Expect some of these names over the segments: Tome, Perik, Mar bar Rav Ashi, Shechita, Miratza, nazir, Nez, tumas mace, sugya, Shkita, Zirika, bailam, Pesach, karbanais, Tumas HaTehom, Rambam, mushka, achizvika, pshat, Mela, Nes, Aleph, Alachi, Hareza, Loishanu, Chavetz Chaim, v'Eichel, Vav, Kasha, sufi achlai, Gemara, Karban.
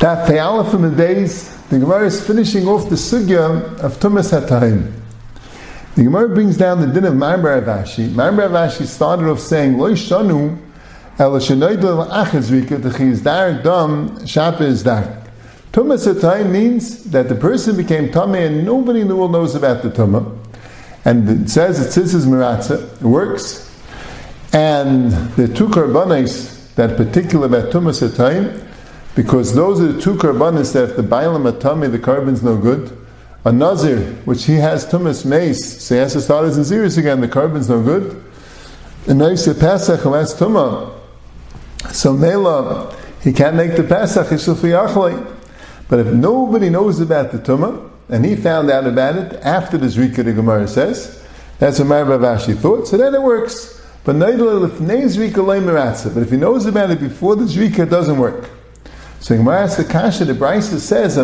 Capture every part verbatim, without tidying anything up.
That the Aleph in the days, the Gemara is finishing off the sugya of Tumas HaTehom. The Gemara brings down the din of Mar bar Rav Ashi. Mar bar Rav Ashi started off saying, Loishanu, Elishonoidel achizvika, Techi is dark, Dom, Shapa is dark. Tumas HaTehom means that the person became Tameh and nobody in the world knows about the Tumah. And it says, it says, Maratza, it works. And the two karbanais that particular about Tumas HaTehom, because those are the two karbanis that if the bailam at Tome, the carbon's no good. A nazir, which he has tumas mace, so he has to start as naziris again, the carbon's no good. A nice pasach who has Tumah, so Mela, he can't make the pasach, he's sufi achlai. But if nobody knows about the Tumah, and he found out about it after the Zirika, the Gemara says, that's what Marmaravashi thought, so then it works. But if he knows about it before the Zirika, it doesn't work. So Gemara asks the Kasha, the Brisa says,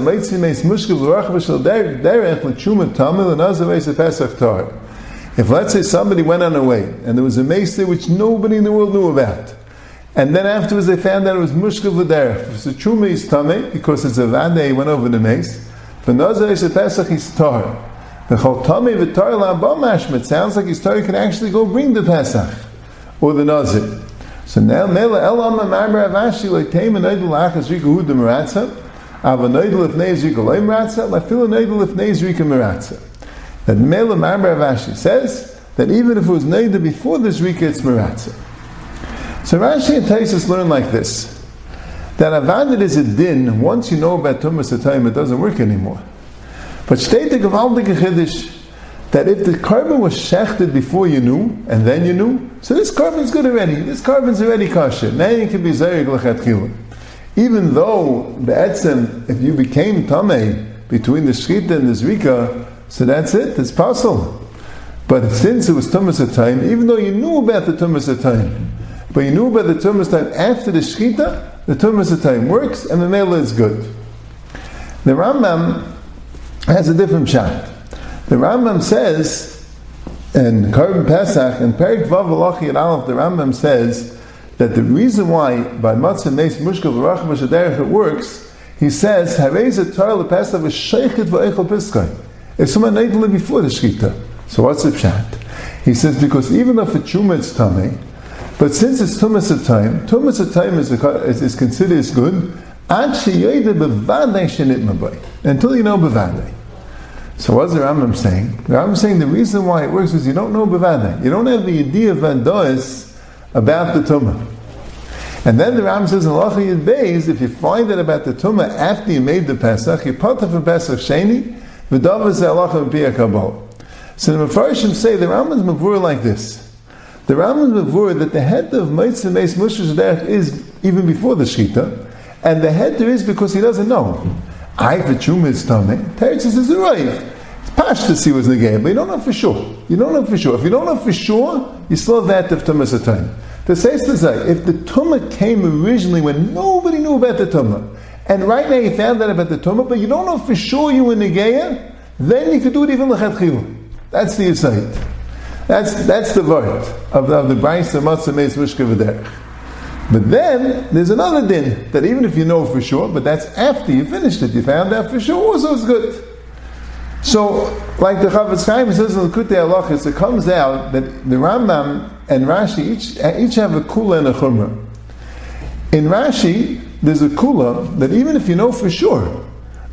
if let's say somebody went on a way, and there was a mace there which nobody in the world knew about, and then afterwards they found out it was mushka v'derech. So Tumah is Tameh, because it's a vade, he went over the mace. For nazir is a pasach, he's tar. The whole Tameh v'tar la'abam mashmet, sounds like he's tar, he can actually go bring the pasach, or the nazir. So now, Mela elam Marmaravashi le'teim anoidel la'achas Rikah hu de Maratza, av anoidel if Nez Rikah lo'im Maratza, la'fil anoidel if Nez Rikah Maratza. That Mela Marmaravashi says, that even if it was neither before this Rikah, it's Maratza. So Rashi and Taisus learn like this, that Avadid is a din, once you know about Tumas HaTehom, it doesn't work anymore. But state the Gevaldige Chiddush, that if the Karban was shechted before you knew, and then you knew, so this Karban's good already, this Karban's already kasher, now you can be Zirika l'chatchila. Even though, Be'etzem, if you became Tameh, between the Shkita and the Zirika, so that's it, it's possible. But since it was Tumas HaTehom, even though you knew about the Tumas HaTehom, but you knew by the Tumas HaTehom after the Shkita, the Tumas HaTehom works and the Mela is good. The Rambam has a different pshat. The Rambam says, in Karban Pesach, in Perik Vav Alachi and Aleph, the Rambam says that the reason why by Matzah Nes Mushka V'Rach V'Shaderech it works, he says, Hareza Tar L'Pesach V'Sheichet V'Eichel Piskai. It's someone natal before the Shkita. So what's the pshat? He says, because even if a Tumah it's Tameh, but since it's Tumas HaTehom, Tumas HaTehom is, is, is considered as good, until you know Bevadei. So what's the Rambam saying? The Rambam saying the reason why it works is you don't know Bevadei. You don't have the idea of Vandois about the Tumah. And then the Rambam says, if you find out about the Tumah after you made the Pesach, you pata for Pesach Sheni, V'davas Halacha B'Piyah Kabbalah. So the Mefarshim say, the Rambam's Mavur like this. The Rambam Mavur that the heter of Meitzah Meis Mushka Shederech is even before the Shkita, and the heter is because he doesn't know. I for Tumah is Tameh. Teretz is arrived. It's pashtus to see what's in the game, but you don't know for sure. You don't know for sure. If you don't know for sure, you still have that of Tumas HaTehom. The says to say, if the Tumah came originally when nobody knew about the Tumah, and right now you found out about the Tumah, but you don't know for sure you were Negaya, then you could do it even l'chatchila. That's the Yisayit. That's that's the word of, of the Brisa Matzah Meis Mushka V'Derech. But then there's another din that even if you know for sure, but that's after you finished it, you found out for sure, also it's good. So, like the Chavetz Chaim says in L'Kutei Halachos, it comes out that the Rambam and Rashi each each have a kula and a chumrah. In Rashi, there's a kula that even if you know for sure,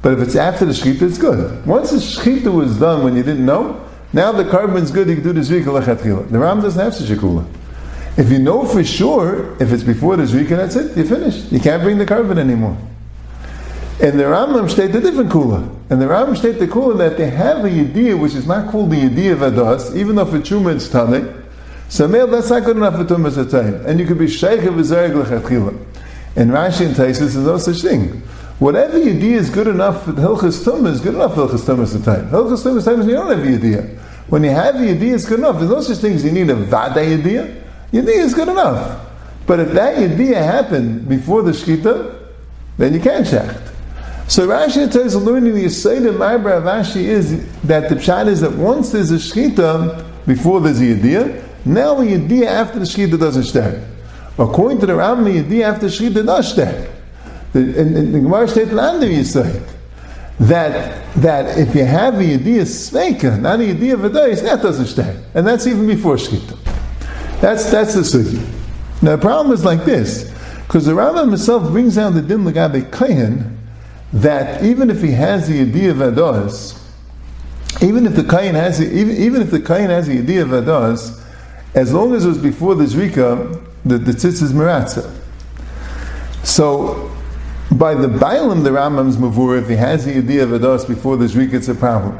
but if it's after the Shkita, it's good. Once the Shkita was done when you didn't know, now the carbon's good, you can do the Zirika l'chatchila. The Rambam doesn't have such a kula. If you know for sure, if it's before the Zirika, that's it, you're finished. You can't bring the carbon anymore. And the Rambam state a different kula. And the Rambam state the kula that they have a yidiyah, which is not called the yidiyah of Adas, even though for Tumah it's Tameh. So male, that's not good enough for Tumas HaTehom. And you could be Sheikh of Zirika l'chatchila. And Rashi and Taisus, there's no such thing. Whatever yidiyah is good enough for Hilchas Tumah is good enough for Hilchas Tumas HaTehom. Hilchas Tumas HaTehom is you don't have yidiyah. When you have yidiyah, it's good enough. There's no such thing as you need a vada yidiyah. Yidiyah is good enough. But if that yidiyah happened before the Shkita, then you can't shecht. So Rashi tells learning the Yisayid of Mar bar Rav Ashi is that the pshat is that once there's a Shkita, before there's a yidiyah, Now the Yediyah after the Shkita doesn't stand. According to the Rambam, the Yediyah after the Shkita does stand. The, in, in the Gemara stated under Yisrael that that if you have the Yediyah Sveika, not the Yediyah Vadais, that doesn't stand. And that's even before Shkita. That's that's the sugya. Now the problem is like this, because the Rambam himself brings down the din l'gabe Kohen that even if he has the Yediyah Vadais, even if the Kohen has the, even, even if the Kohen has the Yediyah Vadais, as long as it was before the Zirika, the, the tzitz is Maratza. So, by the bailam, the Rambam's mavur, if he has the idea of ados before the Zirika, it's a problem.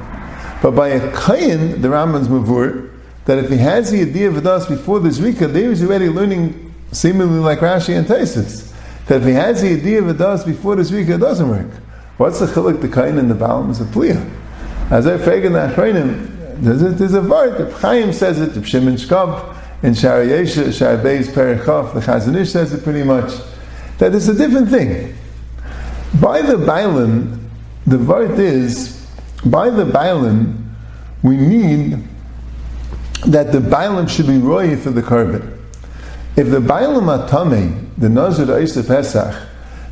But by a kayin, the Rambam's mavur, that if he has the idea of ados before the Zirika, there is already learning, seemingly like Rashi and Taisis, that if he has the idea of ados before the Zirika, it doesn't work. What's the chiluk, the kayin and the bailam is a pliyah. As I fragan the achreinim, There's a, there's a word, the Chaim says it, the Pshim and Shkab, in Shari Yesha, Shari Beis, Perichov, the Chazanish says it pretty much, that it's a different thing. By the Bailam, the word is, by the Bailam, we mean that the Bailam should be roy for the Karban. If the Bailam Tame, the nazir the Pesach,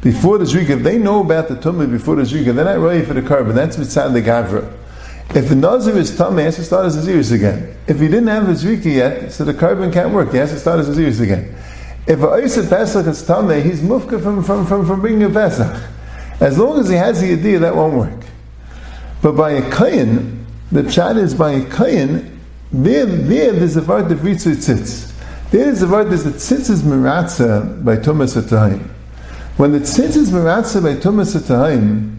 before the Zirika, if they know about the Tumah before the Zirika, they're not roy for the Karban, that's mitzad the Gavra. If the nazir is Tameh, he has to start as Naziris again. If he didn't have his Rikah yet, so the Karban can't work, he has to start as Naziris again. If a Oiseh Pesach is Tameh, he's mufka from, from, from, from bringing a Pesach. As long as he has the idea, that won't work. But by a Kayin, the pshat is by a Kayin, there, there, there's a vart of Ritzui Tzitz. There's a vart, there's a Tzitz is Miratza by Tumas HaTehom. When the Tzitz is Miratza by Tumas HaTehom,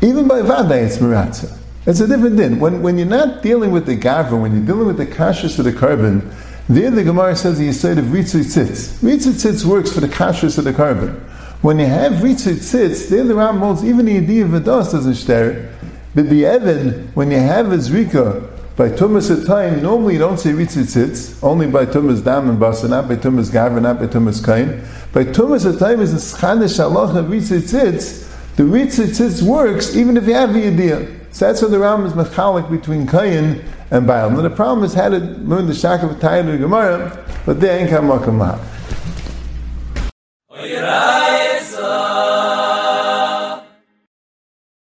even by Vadai it's Miratza. It's a different din. When when you're not dealing with the gavra, when you're dealing with the kashrus of the Karban, there the Gemara says the yisod of ritzui tzitz. Ritzui tzitz works for the kashrus of the Karban. When you have ritzui tzitz, there the Rambam holds even the idea of ados doesn't shter. But the Evan, when you have a zrika by tumas at time, normally you don't say ritzui tzitz, only by tumas dam and basa, not by tumas gavra, not by tumas kain. By tumas at time is a schanish halach of ritzui tzitz. The ritzui tzitz works even if you have the idea. So that's where the Rambam is mechalik between Kayin and Bailam. Now the problem is how to learn the Shaka of Tayyid and Gemara, but they ain't come.